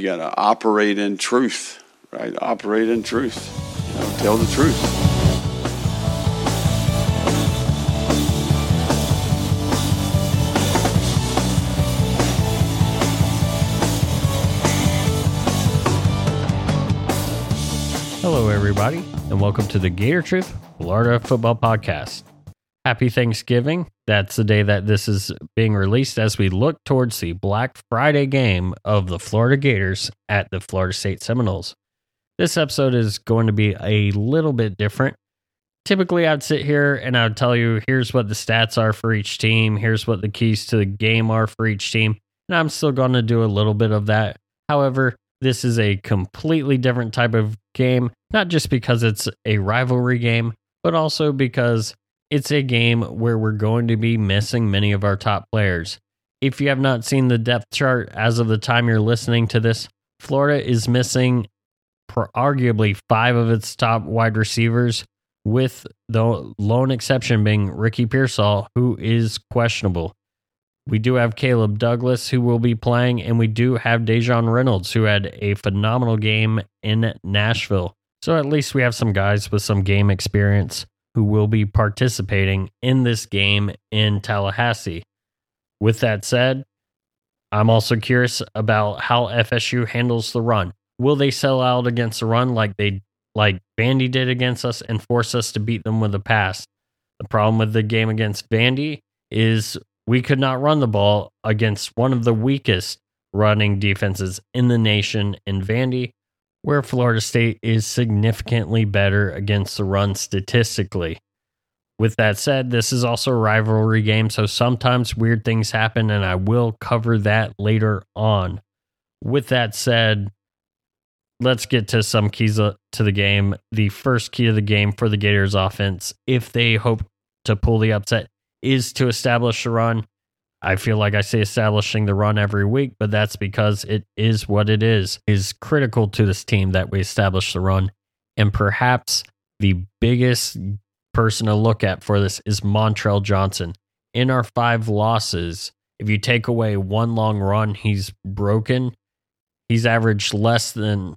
you got to operate in truth, right? Operate in truth. You know, tell the truth. Hello, everybody, and welcome to the Gator Truth Florida Football Podcast. Happy Thanksgiving. That's the day that this is being released as we look towards the Black Friday game of the Florida Gators at the Florida State Seminoles. This episode is going to be a little bit different. Typically, I'd sit here and I'd tell you, here's what the stats are for each team. Here's what the keys to the game are for each team. And I'm still going to do a little bit of that. However, this is a completely different type of game, not just because it's a rivalry game, but also because it's a game where we're going to be missing many of our top players. If you have not seen the depth chart as of the time you're listening to this, Florida is missing arguably five of its top wide receivers, with the lone exception being Ricky Pearsall, who is questionable. We do have Caleb Douglas, who will be playing, and we do have Dejon Reynolds, who had a phenomenal game in Nashville. So at least we have some guys with some game experience who will be participating in this game in Tallahassee. With that said, I'm also curious about how FSU handles the run. Will they sell out against the run like Vandy did against us and force us to beat them with the pass? The problem with the game against Vandy is we could not run the ball against one of the weakest running defenses in the nation in Vandy, where Florida State is significantly better against the run statistically. With that said, this is also a rivalry game, so sometimes weird things happen, and I will cover that later on. With that said, let's get to some keys to the game. The first key to the game for the Gators offense, if they hope to pull the upset, is to establish the run. I feel like I say establishing the run every week, but that's because it is what it is. It is critical to this team that we establish the run. And perhaps the biggest person to look at for this is Montrell Johnson. In our five losses, if you take away one long run he's broken, he's averaged less than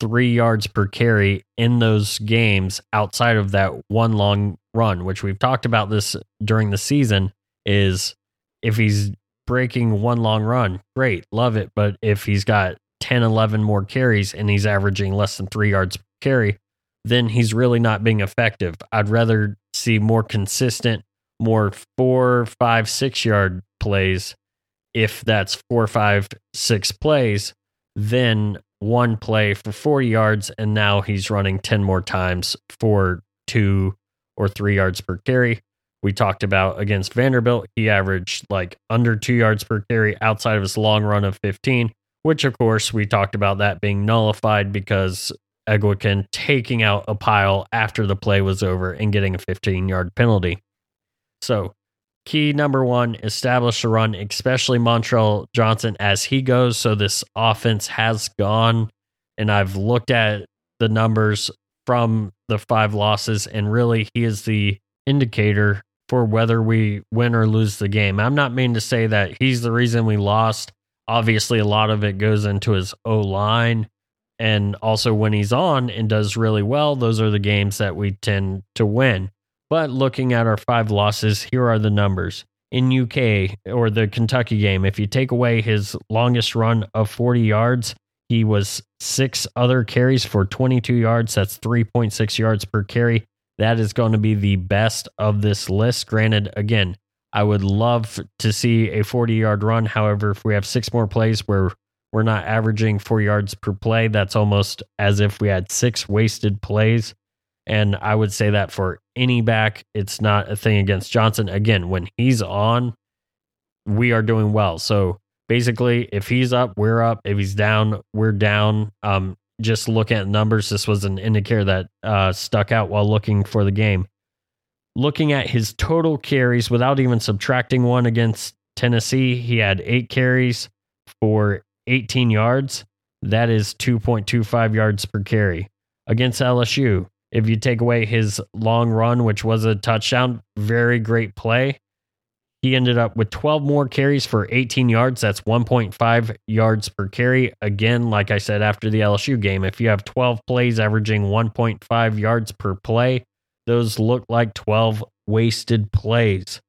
3 yards per carry in those games outside of that one long run, which we've talked about this during the season, is if he's breaking one long run, great, love it. But if he's got 10, 11 more carries and he's averaging less than 3 yards per carry, then he's really not being effective. I'd rather see more consistent, more 4, 5, 6 yard plays, if that's 4, 5, 6 plays, than one play for 40 yards and now he's running 10 more times for 2 or 3 yards per carry. We talked about against Vanderbilt, he averaged like under 2 yards per carry outside of his long run of 15, which of course we talked about that being nullified because Egwuekwe taking out a pile after the play was over and getting a 15-yard penalty. So key number one, establish the run, especially Montrell Johnson as he goes. So this offense has gone, and I've looked at the numbers from the five losses, and really he is the indicator for whether we win or lose the game. I'm not meaning to say that he's the reason we lost. Obviously, a lot of it goes into his O-line, and also when he's on and does really well, those are the games that we tend to win. But looking at our five losses, here are the numbers. In UK, or the Kentucky game, if you take away his longest run of 40 yards, he was 6 other carries for 22 yards. That's 3.6 yards per carry. That is going to be the best of this list. Granted, again, I would love to see a 40-yard run. However, if we have 6 more plays where we're not averaging 4 yards per play, that's almost as if we had 6 wasted plays. And I would say that for any back, it's not a thing against Johnson. Again, when he's on, we are doing well. So basically, if he's up, we're up. If he's down, we're down. Just looking at numbers, this was an indicator that stuck out while looking for the game. Looking at his total carries, without even subtracting one against Tennessee, he had 8 carries for 18 yards. That is 2.25 yards per carry. Against LSU, if you take away his long run, which was a touchdown, very great play, He ended up with 12 more carries for 18 yards. That's 1.5 yards per carry. Again, like I said, after the LSU game, if you have 12 plays averaging 1.5 yards per play, those look like 12 wasted plays.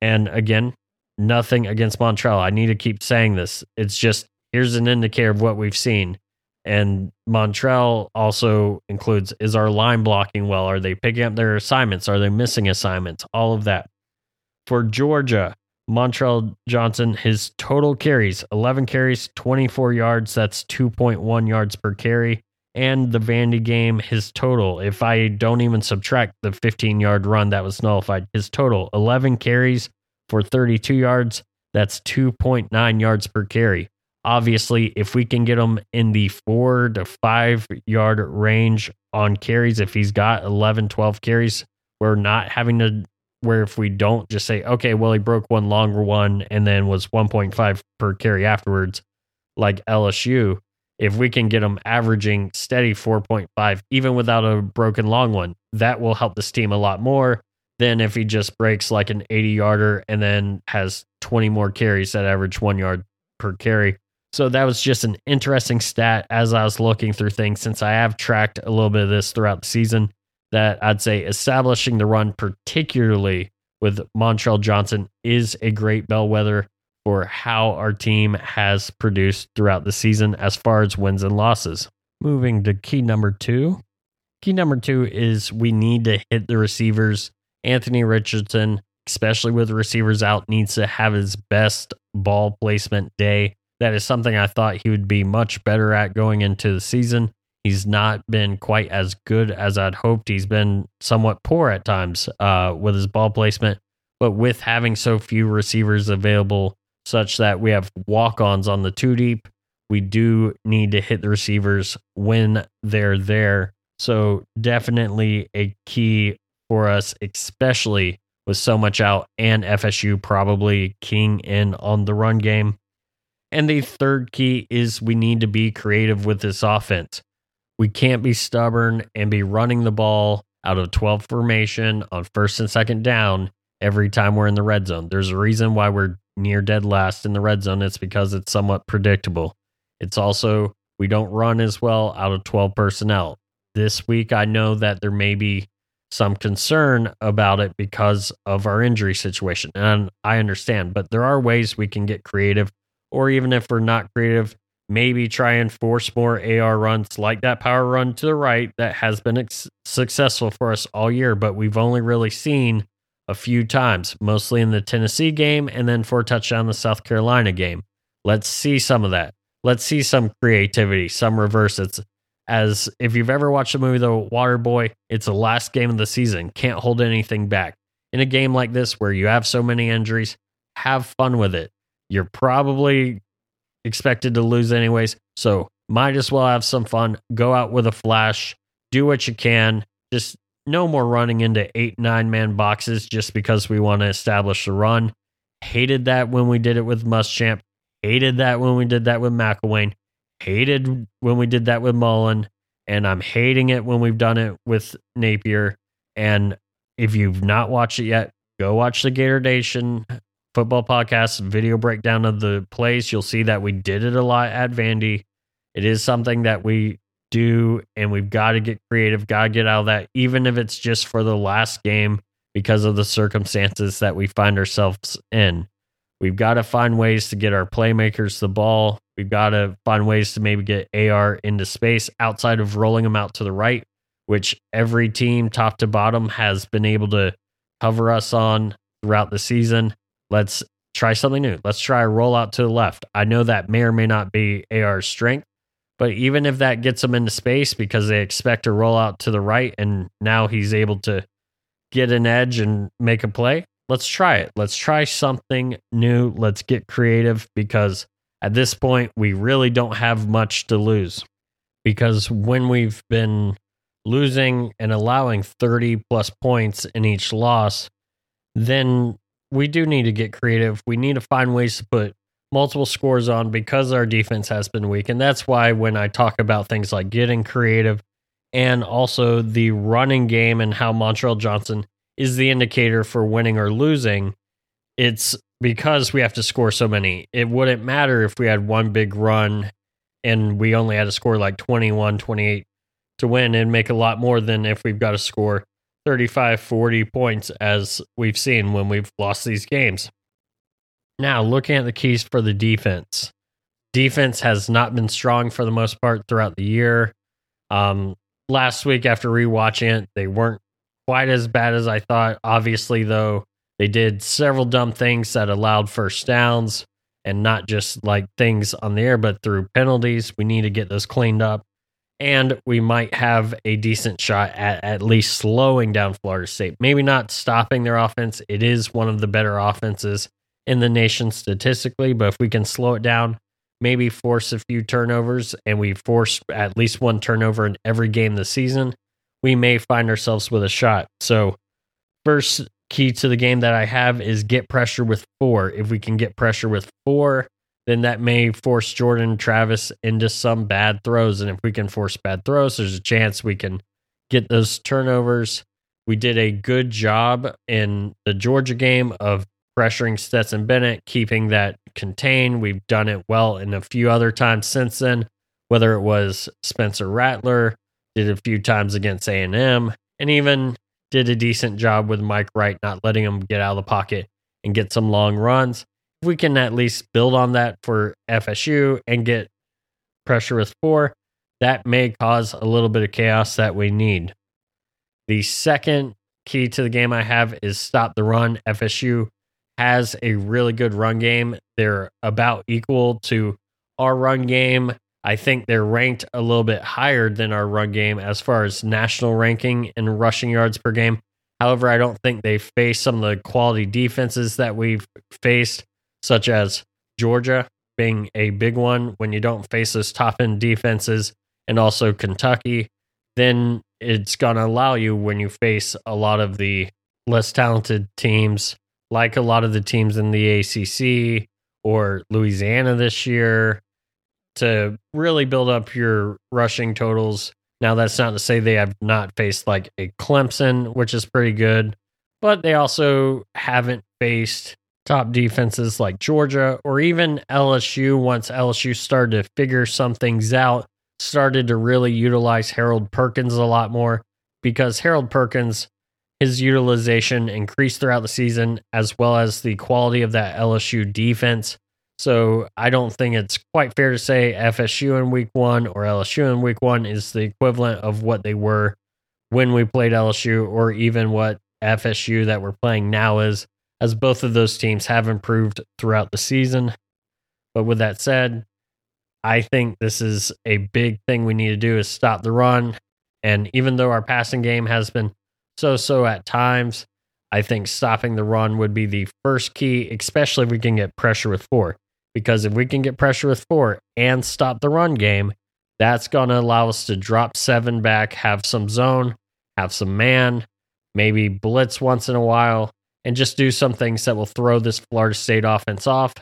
And again, nothing against Montrell. I need to keep saying this. It's just, here's an indicator of what we've seen. And Montrell also includes, is our line blocking well? Are they picking up their assignments? Are they missing assignments? All of that. For Georgia, Montrell Johnson, his total carries, 11 carries, 24 yards. That's 2.1 yards per carry. And the Vandy game, his total, if I don't even subtract the 15-yard run that was nullified, his total, 11 carries for 32 yards. That's 2.9 yards per carry. Obviously, if we can get him in the 4 to 5 yard range on carries, if he's got 11, 12 carries, we're not having to, where if we don't just say, okay, well, he broke one longer one and then was 1.5 per carry afterwards, like LSU. If we can get him averaging steady 4.5, even without a broken long one, that will help this team a lot more than if he just breaks like an 80 yarder and then has 20 more carries that average 1 yard per carry. So that was just an interesting stat as I was looking through things, since I have tracked a little bit of this throughout the season, that I'd say establishing the run, particularly with Montrell Johnson, is a great bellwether for how our team has produced throughout the season as far as wins and losses. Moving to key number two. Key number two is we need to hit the receivers. Anthony Richardson, especially with receivers out, needs to have his best ball placement day. That is something I thought he would be much better at going into the season. He's not been quite as good as I'd hoped. He's been somewhat poor at times with his ball placement, but with having so few receivers available, such that we have walk-ons on the two deep, we do need to hit the receivers when they're there. So definitely a key for us, especially with so much out and FSU probably keying in on the run game. And the third key is we need to be creative with this offense. We can't be stubborn and be running the ball out of 12 formation on first and second down every time we're in the red zone. There's a reason why we're near dead last in the red zone. It's because it's somewhat predictable. It's also, we don't run as well out of 12 personnel. This week, I know that there may be some concern about it because of our injury situation, and I understand, but there are ways we can get creative, or even if we're not creative, maybe try and force more AR runs like that power run to the right that has been successful for us all year, but we've only really seen a few times, mostly in the Tennessee game and then for a touchdown the South Carolina game. Let's see some of that. Let's see some creativity, some reverse. It's, as if you've ever watched the movie The Waterboy, it's the last game of the season. Can't hold anything back. In a game like this where you have so many injuries, have fun with it. You're probably expected to lose anyways, so might as well have some fun. Go out with a flash. Do what you can. Just no more running into 8-9 man boxes just because we want to establish the run. Hated that when we did it with Muschamp. Hated that when we did that with McElwain. Hated when we did that with Mullen. And I'm hating it when we've done it with Napier. And if you've not watched it yet, go watch the Gator Nation Football Podcast video breakdown of the plays. You'll see that we did it a lot at Vandy. It is something that we do, and we've got to get creative, got to get out of that, even if it's just for the last game because of the circumstances that we find ourselves in. We've got to find ways to get our playmakers the ball. We've got to find ways to maybe get AR into space outside of rolling them out to the right, which every team top to bottom has been able to cover us on throughout the season. Let's try something new. Let's try a rollout to the left. I know that may or may not be AR's strength, but even if that gets him into space because they expect to roll out to the right and now he's able to get an edge and make a play, let's try it. Let's try something new. Let's get creative, because at this point, we really don't have much to lose. Because when we've been losing and allowing 30 plus points in each loss, then we do need to get creative. We need to find ways to put multiple scores on because our defense has been weak. And that's why when I talk about things like getting creative and also the running game and how Montrell Johnson is the indicator for winning or losing, it's because we have to score so many. It wouldn't matter if we had one big run and we only had to score like 21, 28 to win and make a lot more than if we've got to score 35, 40 points as we've seen when we've lost these games. Now, looking at the keys for the defense. Defense has not been strong for the most part throughout the year. Last week, after rewatching it, they weren't quite as bad as I thought. Obviously, though, they did several dumb things that allowed first downs, and not just like things on the air, but through penalties. We need to get those cleaned up, and we might have a decent shot at least slowing down Florida State. Maybe not stopping their offense. It is one of the better offenses in the nation statistically, but if we can slow it down, maybe force a few turnovers, and we force at least one turnover in every game this season, we may find ourselves with a shot. So first key to the game that I have is get pressure with four. If we can get pressure with four, then that may force Jordan Travis into some bad throws. And if we can force bad throws, there's a chance we can get those turnovers. We did a good job in the Georgia game of pressuring Stetson Bennett, keeping that contained. We've done it well in a few other times since then, whether it was Spencer Rattler, did a few times against A&M, and even did a decent job with Mike Wright, not letting him get out of the pocket and get some long runs. If we can at least build on that for FSU and get pressure with four, that may cause a little bit of chaos that we need. The second key to the game I have is stop the run. FSU has a really good run game. They're about equal to our run game. I think they're ranked a little bit higher than our run game as far as national ranking and rushing yards per game. However, I don't think they face some of the quality defenses that we've faced, such as Georgia being a big one. When you don't face those top-end defenses, and also Kentucky, then it's going to allow you, when you face a lot of the less talented teams, like a lot of the teams in the ACC or Louisiana this year, to really build up your rushing totals. Now, that's not to say they have not faced like a Clemson, which is pretty good, but they also haven't faced top defenses like Georgia or even LSU. Once LSU started to figure some things out, started to really utilize Harold Perkins a lot more, because Harold Perkins, his utilization increased throughout the season, as well as the quality of that LSU defense. So I don't think it's quite fair to say FSU in week one or LSU in week one is the equivalent of what they were when we played LSU, or even what FSU that we're playing now is, as both of those teams have improved throughout the season. But with that said, I think this is a big thing we need to do, is stop the run. And even though our passing game has been so at times, I think stopping the run would be the first key, especially if we can get pressure with four. Because if we can get pressure with four and stop the run game, that's going to allow us to drop seven back, have some zone, have some man, maybe blitz once in a while, and just do some things that will throw this Florida State offense off.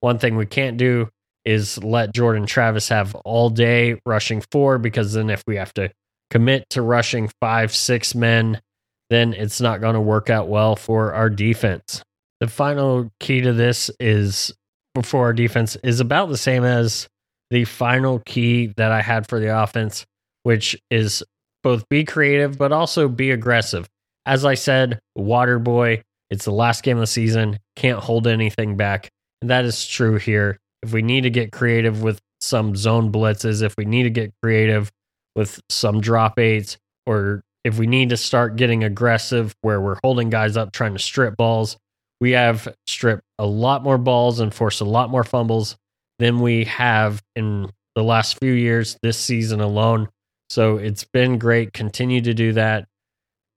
One thing we can't do is let Jordan Travis have all day rushing four, because then if we have to commit to rushing 5-6 men, then it's not going to work out well for our defense. The final key to this is, for our defense, is about the same as the final key that I had for the offense, which is both be creative, but also be aggressive. As I said, Waterboy, it's the last game of the season, can't hold anything back. And that is true here. If we need to get creative with some zone blitzes, if we need to get creative with some drop eights, or if we need to start getting aggressive where we're holding guys up trying to strip balls, we have stripped a lot more balls and forced a lot more fumbles than we have in the last few years this season alone. So it's been great. Continue to do that.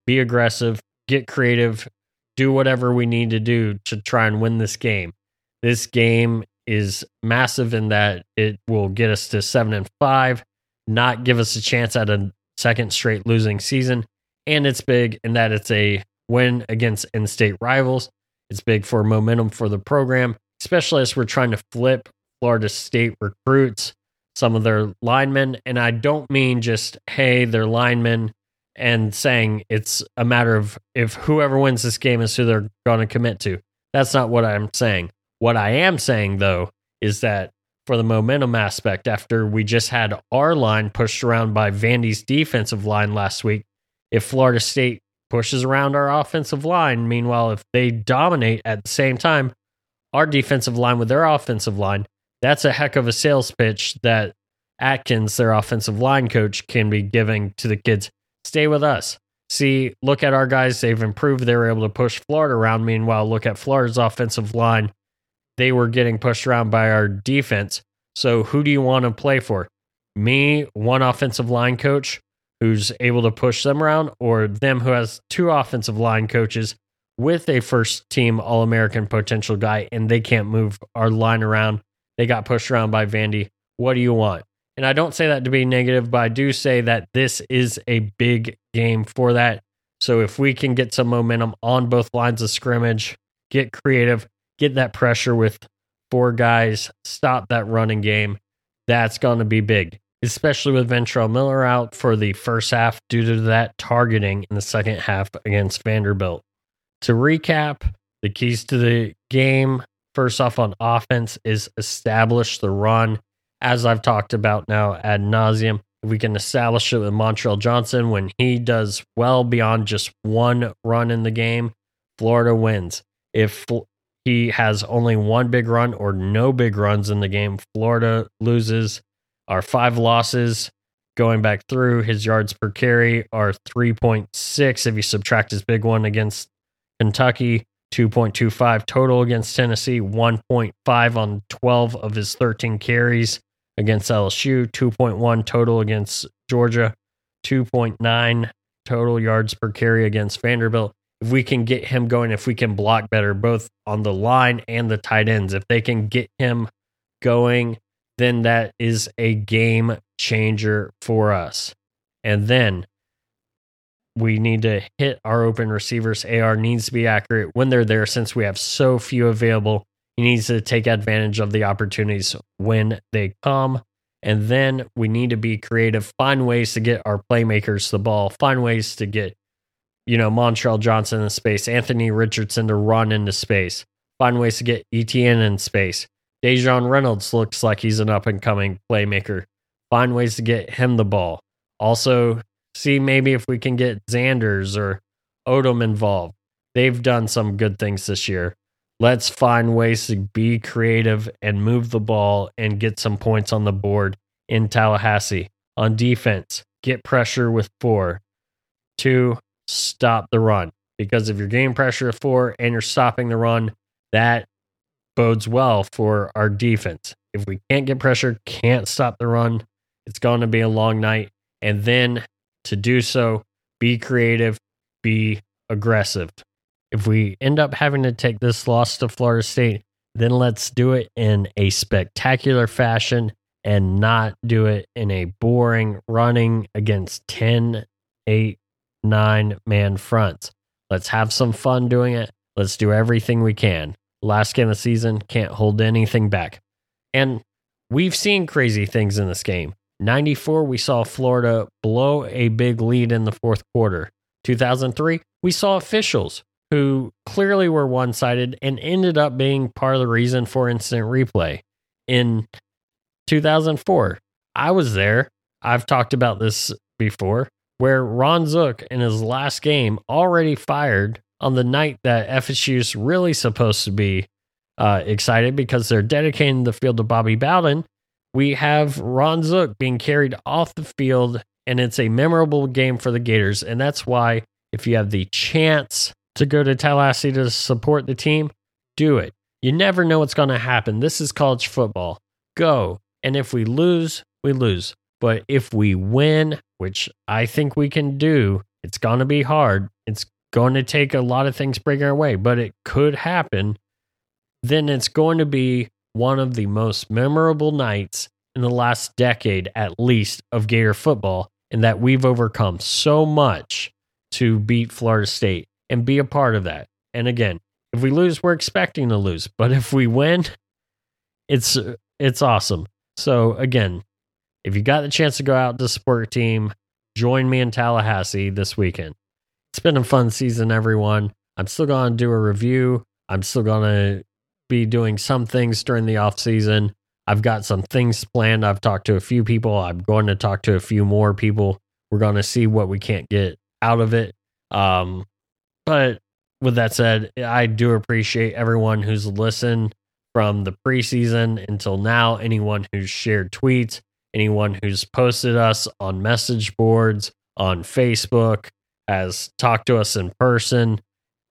Be aggressive. Get creative. Do whatever we need to do to try and win this game. This game is massive in that it will get us to 7-5, not give us a chance at a second straight losing season, and it's big in that it's a win against in-state rivals. It's big for momentum for the program, especially as we're trying to flip Florida State recruits, some of their linemen. And I don't mean just, hey, they're linemen, and saying it's a matter of if whoever wins this game is who they're going to commit to. That's not what I'm saying. What I am saying, though, is that for the momentum aspect, after we just had our line pushed around by Vandy's defensive line last week, if Florida State pushes around our offensive line, meanwhile, if they dominate at the same time, our defensive line with their offensive line, that's a heck of a sales pitch that Atkins, their offensive line coach, can be giving to the kids. Stay with us. See, look at our guys. They've improved. They were able to push Florida around. Meanwhile, look at Florida's offensive line. They were getting pushed around by our defense. So who do you want to play for? Me, one offensive line coach who's able to push them around, or them who has two offensive line coaches with a first-team All-American potential guy, and they can't move our line around. They got pushed around by Vandy. What do you want? And I don't say that to be negative, but I do say that this is a big game for that. So if we can get some momentum on both lines of scrimmage, get creative, get that pressure with four guys, stop that running game, that's going to be big, especially with Ventrell Miller out for the first half due to that targeting in the second half against Vanderbilt. To recap, the keys to the game, first off on offense, is establish the run. As I've talked about now ad nauseum, if we can establish it with Montrell Johnson, when he does well beyond just one run in the game, Florida wins. If he has only one big run or no big runs in the game, Florida loses. Our five losses going back through, his yards per carry are 3.6 if you subtract his big one against Kentucky, 2.25 total against Tennessee, 1.5 on 12 of his 13 carries against LSU, 2.1 total against Georgia, 2.9 total yards per carry against Vanderbilt. If we can get him going, if we can block better, both on the line and the tight ends, if they can get him going, then that is a game changer for us. And then we need to hit our open receivers. AR needs to be accurate when they're there. Since we have so few available, he needs to take advantage of the opportunities when they come. And then we need to be creative, find ways to get our playmakers the ball, find ways to get, Montrell Johnson in space, Anthony Richardson to run into space, find ways to get Etienne in space. Dejon Reynolds looks like he's an up-and-coming playmaker. Find ways to get him the ball. Also, see maybe if we can get Xanders or Odom involved. They've done some good things this year. Let's find ways to be creative and move the ball and get some points on the board in Tallahassee. On defense, get pressure with 4. 2, stop the run. Because if you're getting pressure at 4 and you're stopping the run, that bodes well for our defense. If we can't get pressure, can't stop the run, it's going to be a long night. And then to do so, be creative, be aggressive. If we end up having to take this loss to Florida State, then let's do it in a spectacular fashion and not do it in a boring running against 10, 8, 9-man fronts. Let's have some fun doing it. Let's do everything we can. Last game of the season, can't hold anything back. And we've seen crazy things in this game. 94, we saw Florida blow a big lead in the fourth quarter. 2003, we saw officials who clearly were one-sided and ended up being part of the reason for instant replay. In 2004, I was there. I've talked about this before, where Ron Zook in his last game already fired on the night that FSU's really supposed to be excited because they're dedicating the field to Bobby Bowden. We have Ron Zook being carried off the field, and it's a memorable game for the Gators. And that's why if you have the chance to go to Tallahassee to support the team, do it. You never know what's going to happen. This is college football. Go. And if we lose, we lose. But if we win, which I think we can do, it's going to be hard. It's going to take a lot of things breaking our way, but it could happen. Then it's going to be one of the most memorable nights in the last decade, at least, of Gator football, and that we've overcome so much to beat Florida State and be a part of that. And again, if we lose, we're expecting to lose, but if we win, it's awesome. So again, if you got the chance to go out to support your team, join me in Tallahassee this weekend. It's been a fun season, everyone. I'm still going to do a review I'm still going to be doing some things during the off season. I've got some things planned. I've talked to a few people. I'm going to talk to a few more people. We're going to see what we can't get out of it. But with that said, I do appreciate everyone who's listened from the preseason until now, anyone who's shared tweets, anyone who's posted us on message boards, on Facebook, has talked to us in person,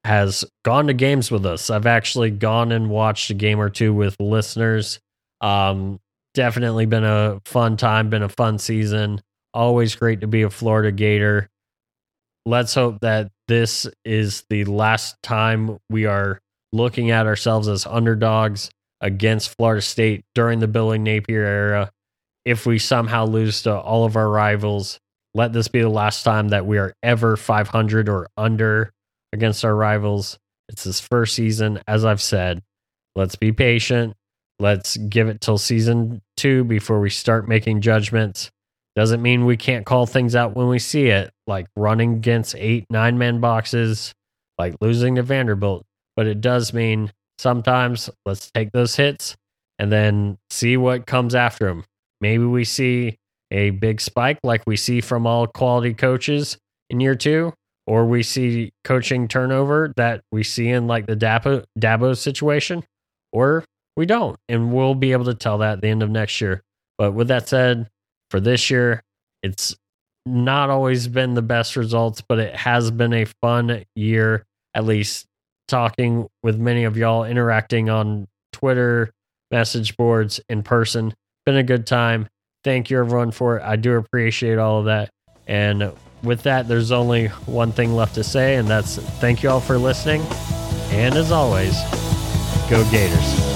has gone to games with us. I've actually gone and watched a game or two with listeners. Definitely been a fun time, been a fun season. Always great to be a Florida Gator. Let's hope that this is the last time we are looking at ourselves as underdogs against Florida State during the Billy Napier era. If we somehow lose to all of our rivals, let this be the last time that we are ever 500 or under against our rivals. It's this first season. As I've said, let's be patient. Let's give it till season 2 before we start making judgments. Doesn't mean we can't call things out when we see it, like running against 8-9 man boxes, like losing to Vanderbilt. But it does mean sometimes let's take those hits and then see what comes after them. Maybe we see a big spike like we see from all quality coaches in year 2, or we see coaching turnover that we see in like the Dabo situation, or we don't. And we'll be able to tell that at the end of next year. But with that said, for this year, it's not always been the best results, but it has been a fun year, at least talking with many of y'all, interacting on Twitter, message boards, in person. Been a good time. Thank you, everyone, for it. I do appreciate all of that. And with that, there's only one thing left to say, and that's thank you all for listening. And as always, go Gators.